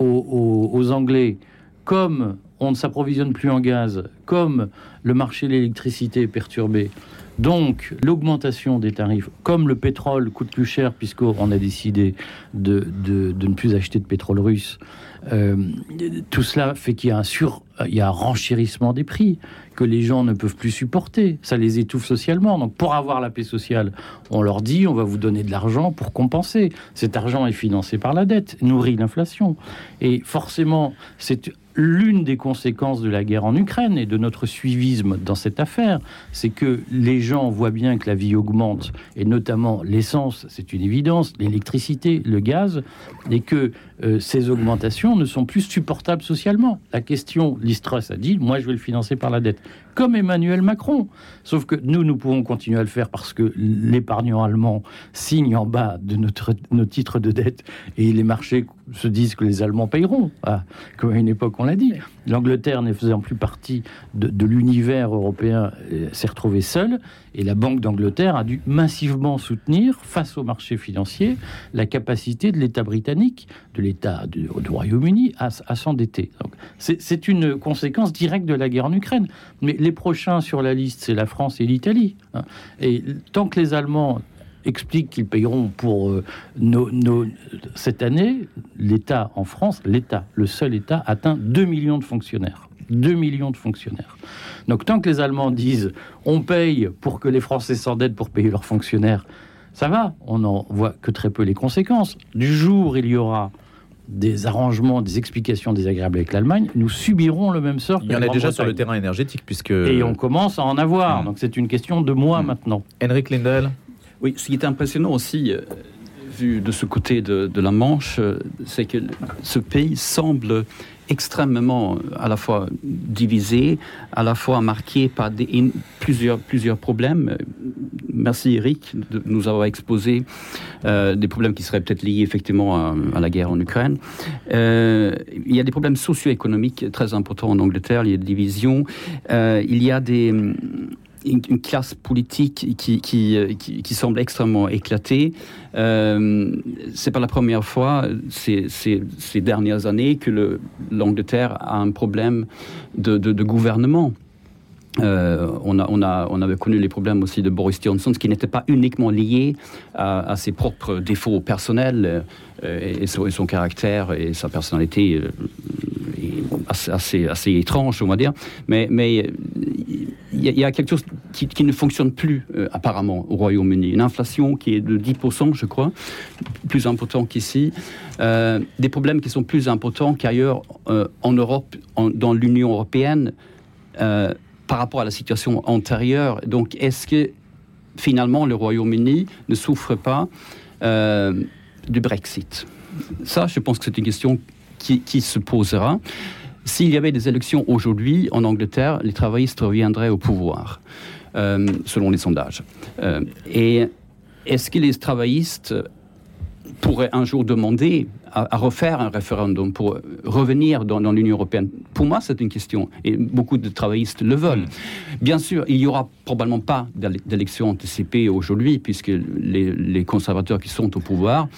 aux Anglais, comme on ne s'approvisionne plus en gaz, comme le marché de l'électricité est perturbé, donc l'augmentation des tarifs, comme le pétrole coûte plus cher puisqu'on a décidé de ne plus acheter de pétrole russe, tout cela fait qu'il y a un renchérissement des prix que les gens ne peuvent plus supporter, ça les étouffe socialement. Donc pour avoir la paix sociale, on leur dit on va vous donner de l'argent pour compenser. Cet argent est financé par la dette, nourrit l'inflation. Et forcément, c'est l'une des conséquences de la guerre en Ukraine et de notre suivisme dans cette affaire, c'est que les gens voient bien que la vie augmente, et notamment l'essence, c'est une évidence, l'électricité, le gaz, et que ces augmentations ne sont plus supportables socialement. La question, Liz Truss a dit, moi je vais le financer par la dette, comme Emmanuel Macron. Sauf que nous pouvons continuer à le faire parce que l'épargnant allemand signe en bas de nos titres de dette et les marchés se disent que les Allemands paieront, comme à une époque on l'a dit. L'Angleterre, ne faisant plus partie de l'univers européen, s'est retrouvée seule, et la Banque d'Angleterre a dû massivement soutenir, face au marché financier, la capacité de l'État britannique, de l'État du Royaume-Uni, à s'endetter. Donc, c'est une conséquence directe de la guerre en Ukraine. Mais les prochains sur la liste, c'est la France et l'Italie. Et tant que les Allemands explique qu'ils payeront pour cette année, l'État en France, le seul État, atteint 2 millions de fonctionnaires. 2 millions de fonctionnaires. Donc tant que les Allemands disent on paye pour que les Français s'endettent pour payer leurs fonctionnaires, ça va, on n'en voit que très peu les conséquences. Du jour, il y aura des arrangements, des explications désagréables avec l'Allemagne, nous subirons le même sort. Il y en a déjà sur le terrain énergétique, puisque... Et on commence à en avoir, donc c'est une question de mois maintenant. Henrik Lindell. Oui, ce qui est impressionnant aussi, vu de ce côté de la Manche, c'est que ce pays semble extrêmement à la fois divisé, à la fois marqué par plusieurs problèmes. Merci Eric de nous avoir exposé des problèmes qui seraient peut-être liés effectivement à la guerre en Ukraine. Il y a des problèmes socio-économiques très importants en Angleterre, il y a des divisions, il y a une classe politique qui semble extrêmement éclatée. C'est pas la première fois ces dernières années que l'Angleterre a un problème de gouvernement. On avait connu les problèmes aussi de Boris Johnson, ce qui n'était pas uniquement lié à ses propres défauts personnels et son caractère et sa personnalité assez étrange, on va dire. Mais il y a quelque chose qui ne fonctionne plus apparemment au Royaume-Uni. Une inflation qui est de 10%, je crois, plus important qu'ici. Des problèmes qui sont plus importants qu'ailleurs en Europe, dans l'Union européenne, par rapport à la situation antérieure. Donc, est-ce que, finalement, le Royaume-Uni ne souffre pas du Brexit ? Ça, je pense que c'est une question qui se posera. S'il y avait des élections aujourd'hui en Angleterre, les travaillistes reviendraient au pouvoir, selon les sondages. Et est-ce que les travaillistes pourraient un jour demander à refaire un référendum pour revenir dans l'Union européenne? Pour moi, c'est une question, et beaucoup de travaillistes le veulent. Bien sûr, il n'y aura probablement pas d'élection anticipée aujourd'hui, puisque les conservateurs qui sont au pouvoir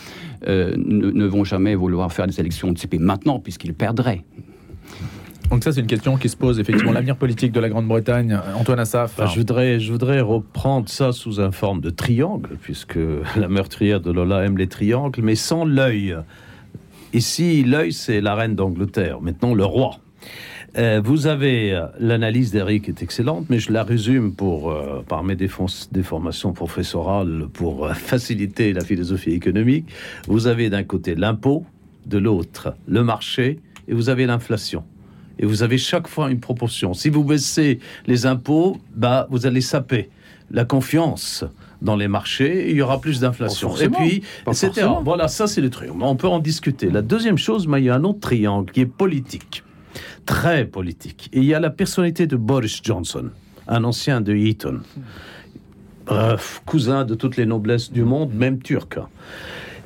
ne vont jamais vouloir faire des élections anticipées maintenant, puisqu'ils perdraient. Donc ça, c'est une question qui se pose, effectivement, l'avenir politique de la Grande-Bretagne. Antoine Assaf. Enfin, je voudrais reprendre ça sous une forme de triangle, puisque la meurtrière de Lola aime les triangles, mais sans l'œil. Ici, l'œil, c'est la reine d'Angleterre, maintenant le roi. Vous avez l'analyse d'Eric est excellente, mais je la résume pour, par mes déformations professorales pour faciliter la philosophie économique. Vous avez d'un côté l'impôt, de l'autre le marché, et vous avez l'inflation. Et vous avez chaque fois une proportion. Si vous baissez les impôts, bah, vous allez saper la confiance dans les marchés, il y aura plus d'inflation. Et puis, etc. Forcément. Voilà, ça c'est le triangle. On peut en discuter. La deuxième chose, mais il y a un autre triangle qui est politique. Très politique. Et il y a la personnalité de Boris Johnson, un ancien de Eton. Cousin de toutes les noblesses du monde, même turc.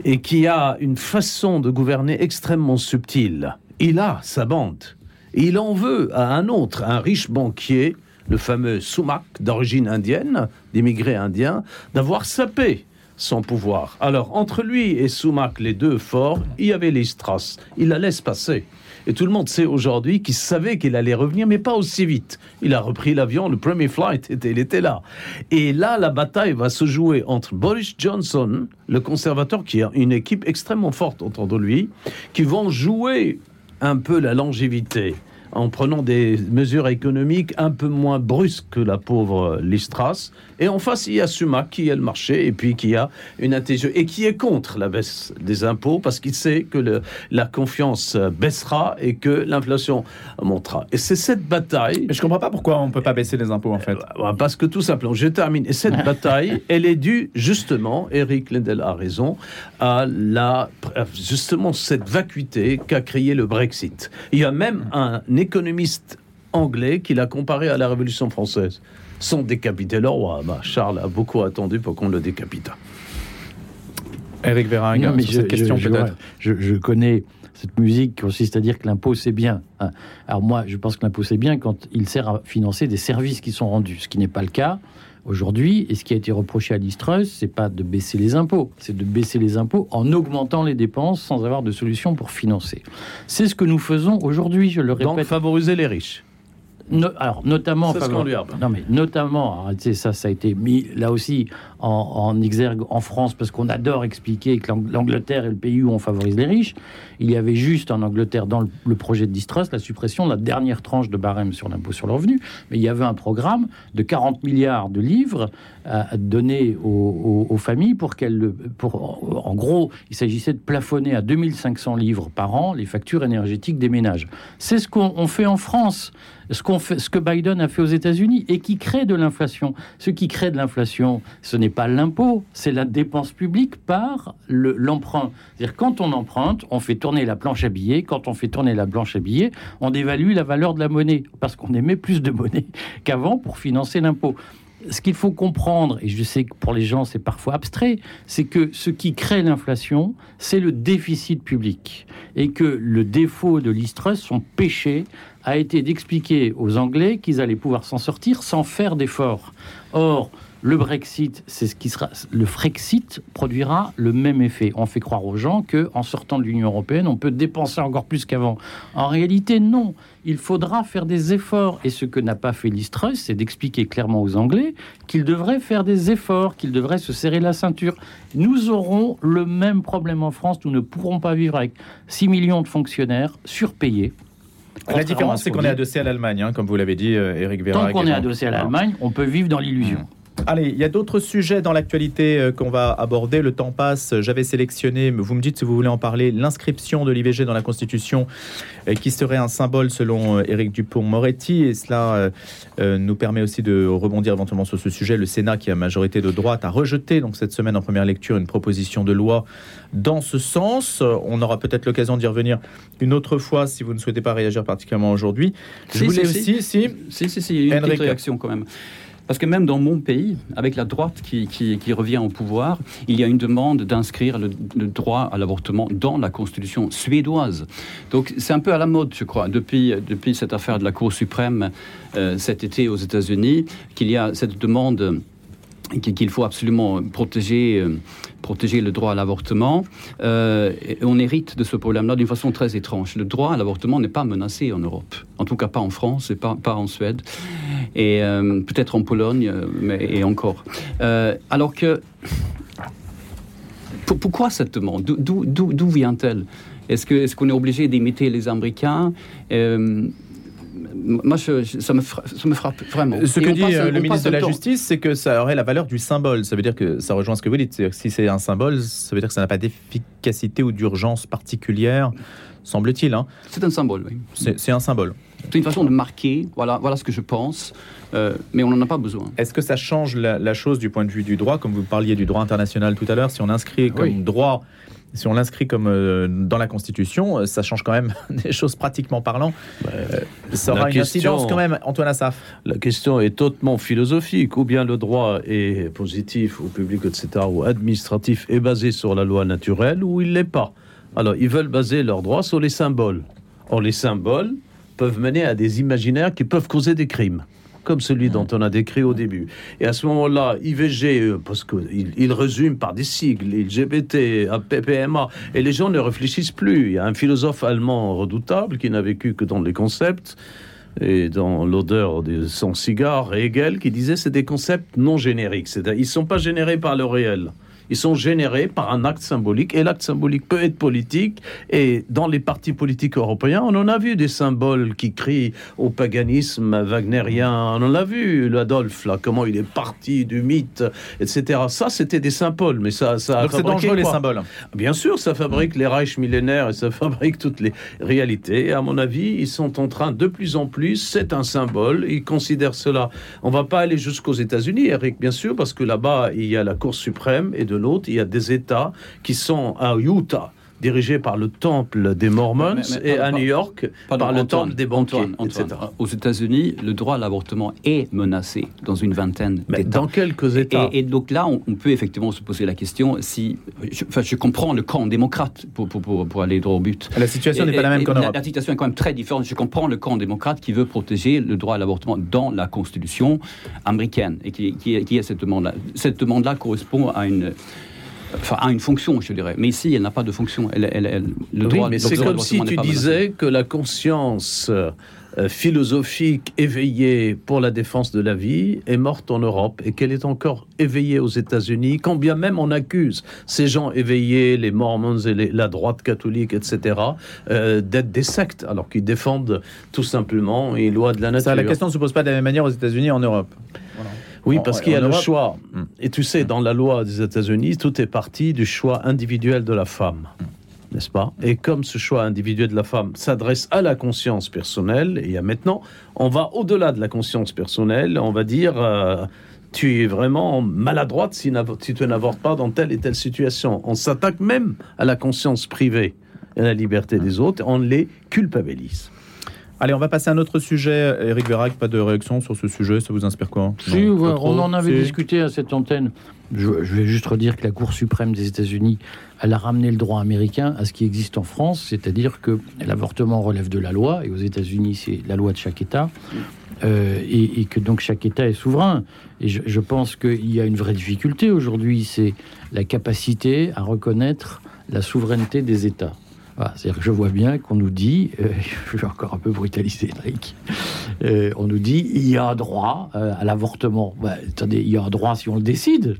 Et qui a une façon de gouverner extrêmement subtile. Il a sa bande. Et il en veut à un autre, un riche banquier, le fameux Sunak, d'origine indienne, d'immigrés indiens, d'avoir sapé son pouvoir. Alors, entre lui et Sunak, les deux forts, il y avait Liz Truss. Il la laisse passer. Et tout le monde sait aujourd'hui qu'il savait qu'il allait revenir, mais pas aussi vite. Il a repris l'avion, le premier flight, il était là. Et là, la bataille va se jouer entre Boris Johnson, le conservateur, qui a une équipe extrêmement forte autour de lui, qui vont jouer un peu la longévité, en prenant des mesures économiques un peu moins brusques que la pauvre Liz Truss. Et en face, il y a Sunak, qui a le marché, et puis qui a une intelligence, et qui est contre la baisse des impôts, parce qu'il sait que la confiance baissera et que l'inflation montera. Et c'est cette bataille... Mais je ne comprends pas pourquoi on ne peut pas baisser les impôts, en fait. Parce que, tout simplement, je termine. Et cette bataille, elle est due, justement, Eric Lindell a raison, à justement cette vacuité qu'a créé le Brexit. Il y a même un économiste anglais qui l'a comparé à la Révolution française. Sans décapiter le roi, Charles a beaucoup attendu pour qu'on le décapite. Eric Verhaeghe, cette question peut-être. Je connais cette musique qui consiste à dire que l'impôt c'est bien. Alors moi, je pense que l'impôt c'est bien quand il sert à financer des services qui sont rendus, ce qui n'est pas le cas aujourd'hui. Et ce qui a été reproché à Liz Truss, c'est pas de baisser les impôts, c'est de baisser les impôts en augmentant les dépenses sans avoir de solution pour financer. C'est ce que nous faisons aujourd'hui, je le répète. Donc favoriser les riches. Alors notamment, c'est ce qu'on lui a. Non mais notamment, ça a été mis là aussi en exergue en France parce qu'on adore expliquer que l'Angleterre est le pays où on favorise les riches. Il y avait juste en Angleterre dans le projet de Liz Truss la suppression de la dernière tranche de barème sur l'impôt sur le revenu, mais il y avait un programme de 40 milliards de livres à donner aux familles pour en gros, il s'agissait de plafonner à 2500 livres par an les factures énergétiques des ménages. C'est ce qu'on fait en France. Ce que Biden a fait aux États-Unis et qui crée de l'inflation. Ce qui crée de l'inflation, ce n'est pas l'impôt, c'est la dépense publique par l'emprunt. C'est-à-dire quand on emprunte, on fait tourner la planche à billets. Quand on fait tourner la planche à billets, on dévalue la valeur de la monnaie parce qu'on émet plus de monnaie qu'avant pour financer l'impôt. Ce qu'il faut comprendre, et je sais que pour les gens c'est parfois abstrait, c'est que ce qui crée l'inflation, c'est le déficit public. Et que le défaut de Liz Truss, son péché, a été d'expliquer aux Anglais qu'ils allaient pouvoir s'en sortir sans faire d'efforts. Or, le Brexit, c'est ce qui sera. Le Frexit produira le même effet. On fait croire aux gens qu'en sortant de l'Union européenne, on peut dépenser encore plus qu'avant. En réalité, non. Il faudra faire des efforts. Et ce que n'a pas fait Liz Truss, c'est d'expliquer clairement aux Anglais qu'ils devraient faire des efforts, qu'ils devraient se serrer la ceinture. Nous aurons le même problème en France. Nous ne pourrons pas vivre avec 6 millions de fonctionnaires surpayés. La différence, c'est qu'on est adossé à l'Allemagne, comme vous l'avez dit, Eric Verhaeghe. Tant qu'on est adossé à l'Allemagne, on peut vivre dans l'illusion. Allez, il y a d'autres sujets dans l'actualité qu'on va aborder. Le temps passe. J'avais sélectionné, vous me dites si vous voulez en parler, l'inscription de l'IVG dans la Constitution qui serait un symbole selon Éric Dupond-Moretti. Et cela nous permet aussi de rebondir éventuellement sur ce sujet. Le Sénat, qui a majorité de droite, a rejeté donc cette semaine en première lecture une proposition de loi dans ce sens. On aura peut-être l'occasion d'y revenir une autre fois si vous ne souhaitez pas réagir particulièrement aujourd'hui. Je voulais aussi, une petite réaction quand même. Parce que même dans mon pays, avec la droite qui revient au pouvoir, il y a une demande d'inscrire le droit à l'avortement dans la constitution suédoise. Donc c'est un peu à la mode, je crois, depuis cette affaire de la Cour suprême cet été aux États-Unis, qu'il y a cette demande qu'il faut absolument protéger le droit à l'avortement. On hérite de ce problème-là d'une façon très étrange. Le droit à l'avortement n'est pas menacé en Europe, en tout cas pas en France et pas en Suède, et peut-être en Pologne, mais encore. Alors que... Pourquoi cette demande ? D'où vient-elle ? Est-ce qu'on est obligé d'imiter les Américains ? Moi, ça me frappe vraiment. Ce que dit le ministre de la Justice, c'est que ça aurait la valeur du symbole. Ça veut dire que ça rejoint ce que vous dites. C'est-à-dire que si c'est un symbole, ça veut dire que ça n'a pas d'efficacité ou d'urgence particulière, semble-t-il. Hein. C'est un symbole, oui. C'est un symbole. C'est une façon de marquer, voilà ce que je pense, mais on n'en a pas besoin. Est-ce que ça change la chose du point de vue du droit, comme vous parliez du droit international tout à l'heure, si on inscrit comme droit... Si on l'inscrit comme dans la Constitution, ça change quand même des choses pratiquement parlant. Ça aura une incidence quand même, Antoine Assaf. La question est hautement philosophique. Ou bien le droit est positif ou public, etc., ou administratif, est basé sur la loi naturelle, ou il ne l'est pas. Alors, ils veulent baser leur droit sur les symboles. Or, les symboles peuvent mener à des imaginaires qui peuvent causer des crimes, comme celui dont on a décrit au début. Et à ce moment-là, IVG, parce qu'il résume par des sigles, LGBT, PMA, et les gens ne réfléchissent plus. Il y a un philosophe allemand redoutable qui n'a vécu que dans les concepts et dans l'odeur de son cigare, Hegel, qui disait que c'est des concepts non génériques. C'est-à-dire qu'ils ne sont pas générés par le réel. Ils sont générés par un acte symbolique, et l'acte symbolique peut être politique, et dans les partis politiques européens, on en a vu des symboles qui crient au paganisme wagnerien, on en a vu, l'Adolphe, là, comment il est parti du mythe, etc. Ça, c'était des symboles, mais ça a fabriqué quoi ? Donc c'est dangereux, les symboles. Bien sûr, ça fabrique les Reichs millénaires, et ça fabrique toutes les réalités, et à mon avis, ils sont en train, de plus en plus, c'est un symbole, ils considèrent cela. On ne va pas aller jusqu'aux États-Unis, Eric, bien sûr, parce que là-bas, il y a la Cour suprême, et de l'autre, il y a des États qui sont à Utah, dirigés par le temple des Mormons, et à New York, par le temple des banquiers, etc. Aux États-Unis, le droit à l'avortement est menacé dans une vingtaine d'États. Dans quelques États. Et donc là, on peut effectivement se poser la question si... je comprends le camp démocrate, pour aller droit au but. La situation n'est pas la même qu'en Europe. La situation est quand même très différente. Je comprends le camp démocrate qui veut protéger le droit à l'avortement dans la Constitution américaine, et qui est cette demande-là. Cette demande-là correspond à une fonction, je dirais. Mais ici, elle n'a pas de fonction. Le droit, mais c'est comme si tu disais que la conscience philosophique éveillée pour la défense de la vie est morte en Europe et qu'elle est encore éveillée aux États-Unis, quand bien même on accuse ces gens éveillés, les Mormons et la droite catholique, etc., d'être des sectes, alors qu'ils défendent tout simplement les lois de la nature. Ça, la question ne se pose pas de la même manière aux États-Unis et en Europe. Voilà. Oui, parce qu'il y a le choix. Et tu sais, dans la loi des États-Unis, tout est parti du choix individuel de la femme, n'est-ce pas ? Et comme ce choix individuel de la femme s'adresse à la conscience personnelle, et à maintenant, on va au-delà de la conscience personnelle, on va dire... tu es vraiment maladroite si tu n'avortes pas dans telle et telle situation. On s'attaque même à la conscience privée et à la liberté des autres, on les culpabilise. Allez, on va passer à un autre sujet. Eric Verhaeghe, pas de réaction sur ce sujet, ça vous inspire quoi ? Si, non, ouais, on en avait discuté à cette antenne. Je vais juste redire que la Cour suprême des États-Unis, elle a ramené le droit américain à ce qui existe en France, c'est-à-dire que l'avortement relève de la loi, et aux États-Unis, c'est la loi de chaque État, et que donc chaque État est souverain. Et je pense qu'il y a une vraie difficulté aujourd'hui, c'est la capacité à reconnaître la souveraineté des États. Voilà, c'est-à-dire que je vois bien qu'on nous dit, je vais encore un peu brutaliser, Eric, on nous dit, il y a un droit à l'avortement. Bah, attendez, il y a un droit si on le décide.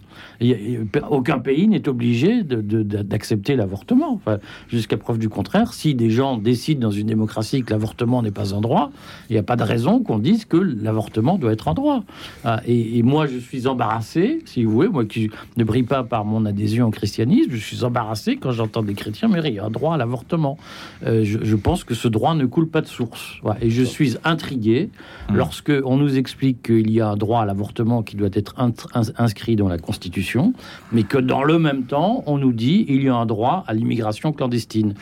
Aucun pays n'est obligé d'accepter l'avortement. Enfin, jusqu'à preuve du contraire, si des gens décident dans une démocratie que l'avortement n'est pas un droit, il n'y a pas de raison qu'on dise que l'avortement doit être un droit. Ah, et moi, je suis embarrassé, si vous voulez, moi qui ne brille pas par mon adhésion au christianisme, je suis embarrassé quand j'entends des chrétiens, mais il y a un droit à l'avortement. Je pense que ce droit ne coule pas de source. Ouais, et je suis intrigué lorsque on nous explique qu'il y a un droit à l'avortement qui doit être inscrit dans la Constitution, mais que dans le même temps, on nous dit qu'il y a un droit à l'immigration clandestine.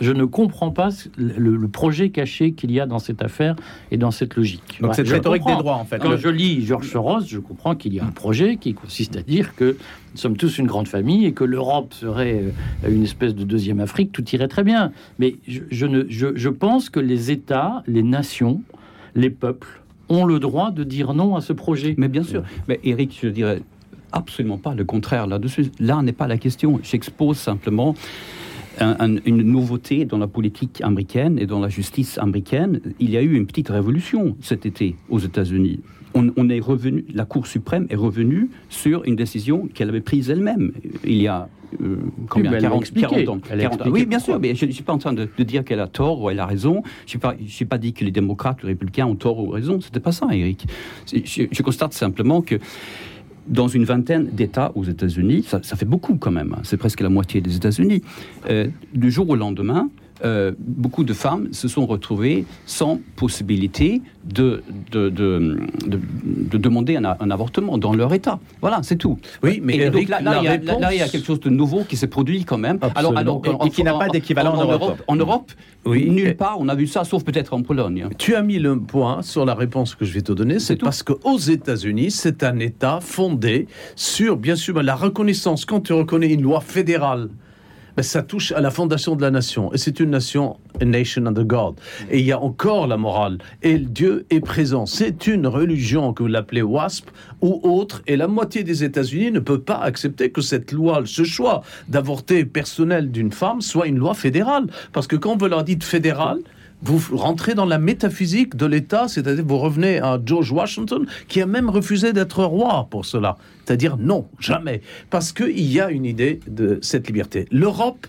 Je ne comprends pas le projet caché qu'il y a dans cette affaire et dans cette logique. Donc ouais, cette rhétorique des droits, en fait. Quand je lis Georges Soros, je comprends qu'il y a un projet qui consiste à dire que nous sommes tous une grande famille et que l'Europe serait une espèce de deuxième Afrique, tout irait très bien. Mais je pense que les États, les nations, les peuples ont le droit de dire non à ce projet. Mais bien sûr. Mais Eric, je dirais... absolument pas le contraire là-dessus. Là n'est pas la question. J'expose simplement une nouveauté dans la politique américaine et dans la justice américaine. Il y a eu une petite révolution cet été aux États-Unis. On est revenu, la Cour suprême est revenue sur une décision qu'elle avait prise elle-même il y a 40 ans. Oui, bien sûr, mais je ne suis pas en train de dire qu'elle a tort ou elle a raison. Je n'ai pas dit que les démocrates, les républicains ont tort ou raison. Ce n'était pas ça, Eric. Je constate simplement que dans une vingtaine d'États aux États-Unis, ça fait beaucoup quand même, hein, c'est presque la moitié des États-Unis, du jour au lendemain, beaucoup de femmes se sont retrouvées sans possibilité de demander un avortement dans leur État. Voilà, c'est tout. Oui, mais Eric, donc là, il y a quelque chose de nouveau qui s'est produit quand même. Alors, et qui n'a pas d'équivalent en Europe. En Europe, oui, nulle part, on a vu ça, sauf peut-être en Pologne. Tu as mis le point sur la réponse que je vais te donner, c'est parce qu'aux États-Unis, c'est un État fondé sur, bien sûr, la reconnaissance. Quand tu reconnais une loi fédérale, ben, ça touche à la fondation de la nation. Et c'est une nation, a nation under God. Et il y a encore la morale. Et Dieu est présent. C'est une religion que vous l'appelez WASP ou autre. Et la moitié des États-Unis ne peut pas accepter que cette loi, ce choix d'avorter personnel d'une femme, soit une loi fédérale. Parce que quand vous leur dites fédérale, vous rentrez dans la métaphysique de l'État, c'est-à-dire vous revenez à George Washington, qui a même refusé d'être roi pour cela. C'est-à-dire non, jamais. Parce qu'il y a une idée de cette liberté. L'Europe,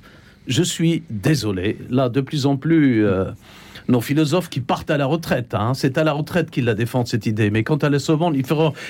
je suis désolé, là, de plus en plus... nos philosophes qui partent à la retraite, hein. C'est à la retraite qu'ils la défendent, cette idée. Mais quant à les Sauvants,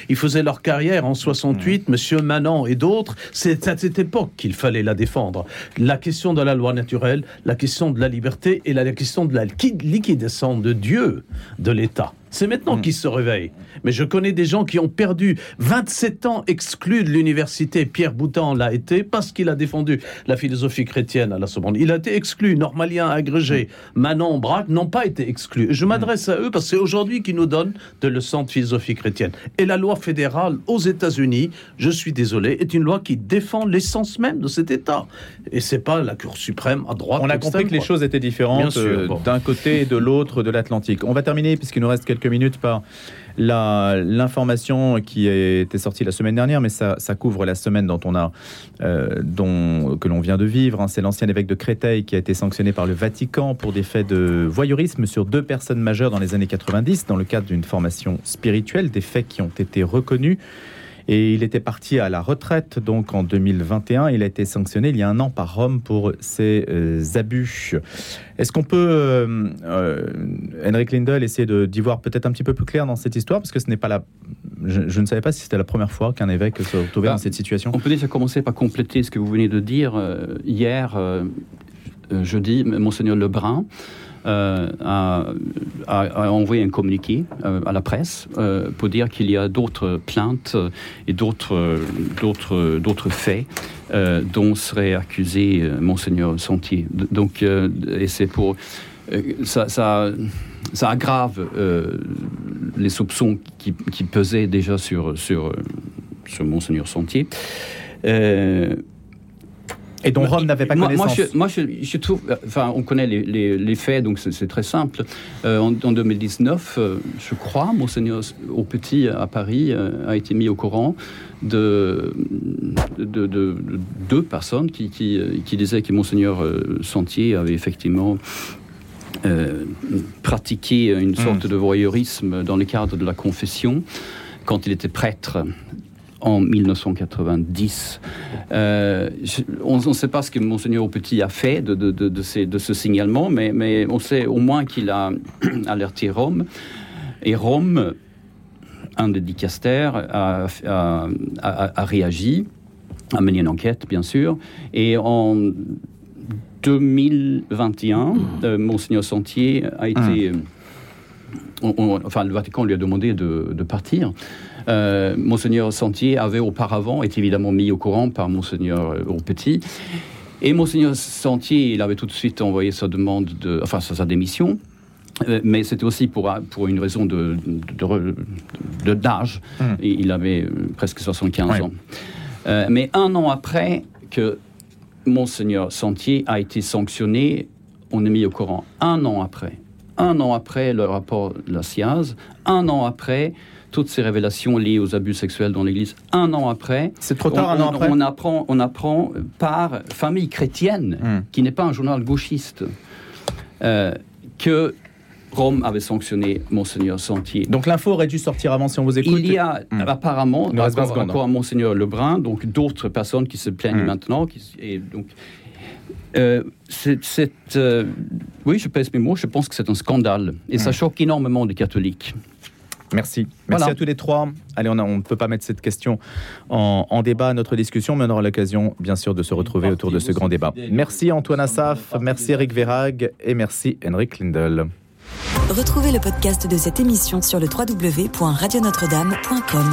ils faisaient leur carrière en 68, Monsieur Manon et d'autres. C'est à cette époque qu'il fallait la défendre. La question de la loi naturelle, la question de la liberté et la question de la liquidation de Dieu, de l'État. C'est maintenant qu'ils se réveillent. Mais je connais des gens qui ont perdu 27 ans exclus de l'université. Pierre Boutan l'a été parce qu'il a défendu la philosophie chrétienne à la seconde. Il a été exclu. Normalien, Agrégé, Manon, Braque n'ont pas été exclus. Je m'adresse à eux parce que c'est aujourd'hui qu'ils nous donnent de leçons de philosophie chrétienne. Et la loi fédérale aux États-Unis, je suis désolé, est une loi qui défend l'essence même de cet État. Et c'est pas la Cour suprême à droite. On a compris que les choses étaient différentes d'un côté et de l'autre de l'Atlantique. On va terminer puisqu'il nous reste quelques minutes par l'information qui était sortie la semaine dernière, mais ça couvre la semaine que l'on vient de vivre, hein. C'est l'ancien évêque de Créteil qui a été sanctionné par le Vatican pour des faits de voyeurisme sur 2 personnes majeures dans les années 90, dans le cadre d'une formation spirituelle, des faits qui ont été reconnus. Et il était parti à la retraite, donc en 2021. Il a été sanctionné il y a un an par Rome pour ses abus. Est-ce qu'on peut, Henrik Lindell, essayer d'y voir peut-être un petit peu plus clair dans cette histoire ? Parce que ce n'est pas je ne savais pas si c'était la première fois qu'un évêque se retrouvait dans cette situation. On peut déjà commencer par compléter ce que vous venez de dire. Hier, jeudi, Monseigneur Lebrun a envoyé un communiqué à la presse pour dire qu'il y a d'autres plaintes et d'autres faits dont serait accusé Monseigneur Santier. Donc, et c'est pour ça aggrave les soupçons qui pesaient déjà sur Monseigneur Santier. Et dont Rome n'avait pas connaissance. Moi, je trouve... Enfin, on connaît les faits, donc c'est très simple. En 2019, je crois, Monseigneur Aupetit, à Paris, a été mis au courant de 2 personnes qui disaient que Monseigneur Santier avait effectivement pratiqué une sorte de voyeurisme dans le cadre de la confession, quand il était prêtre, en 1990. On ne sait pas ce que Monseigneur Aupetit a fait de ce signalement, mais on sait au moins qu'il a alerté Rome. Et Rome, un des dicastères, a réagi, a mené une enquête, bien sûr. Et en 2021, Monseigneur Santier a été... le Vatican lui a demandé de partir. Monseigneur Santier avait auparavant été évidemment mis au courant par Monseigneur Aupetit. Et Monseigneur Santier, il avait tout de suite envoyé sa demande sa démission. Mais c'était aussi pour une raison d'âge. Il avait presque 75 ans. Mais un an après que Monseigneur Santier a été sanctionné, on est mis au courant. Un an après. un an après le rapport de la SIAZ, un an après toutes ces révélations liées aux abus sexuels dans l'Église, un an après. C'est trop tard, un an après. On apprend par Famille chrétienne, qui n'est pas un journal gauchiste, que Rome avait sanctionné Monseigneur Santier. Donc l'info aurait dû sortir avant, si on vous écoute. Il y a apparemment encore Monseigneur Lebrun, donc d'autres personnes qui se plaignent maintenant. Oui, je pèse mes mots, je pense que c'est un scandale. Et ça choque énormément les catholiques. Merci. Merci à tous les trois. Allez, on ne peut pas mettre cette question en débat à notre discussion, mais on aura l'occasion, bien sûr, de se retrouver autour de ce grand débat. Merci Antoine Assaf, merci Eric Verhaeghe et merci Henrik Lindell. Retrouvez le podcast de cette émission sur le www.radionotre-dame.com.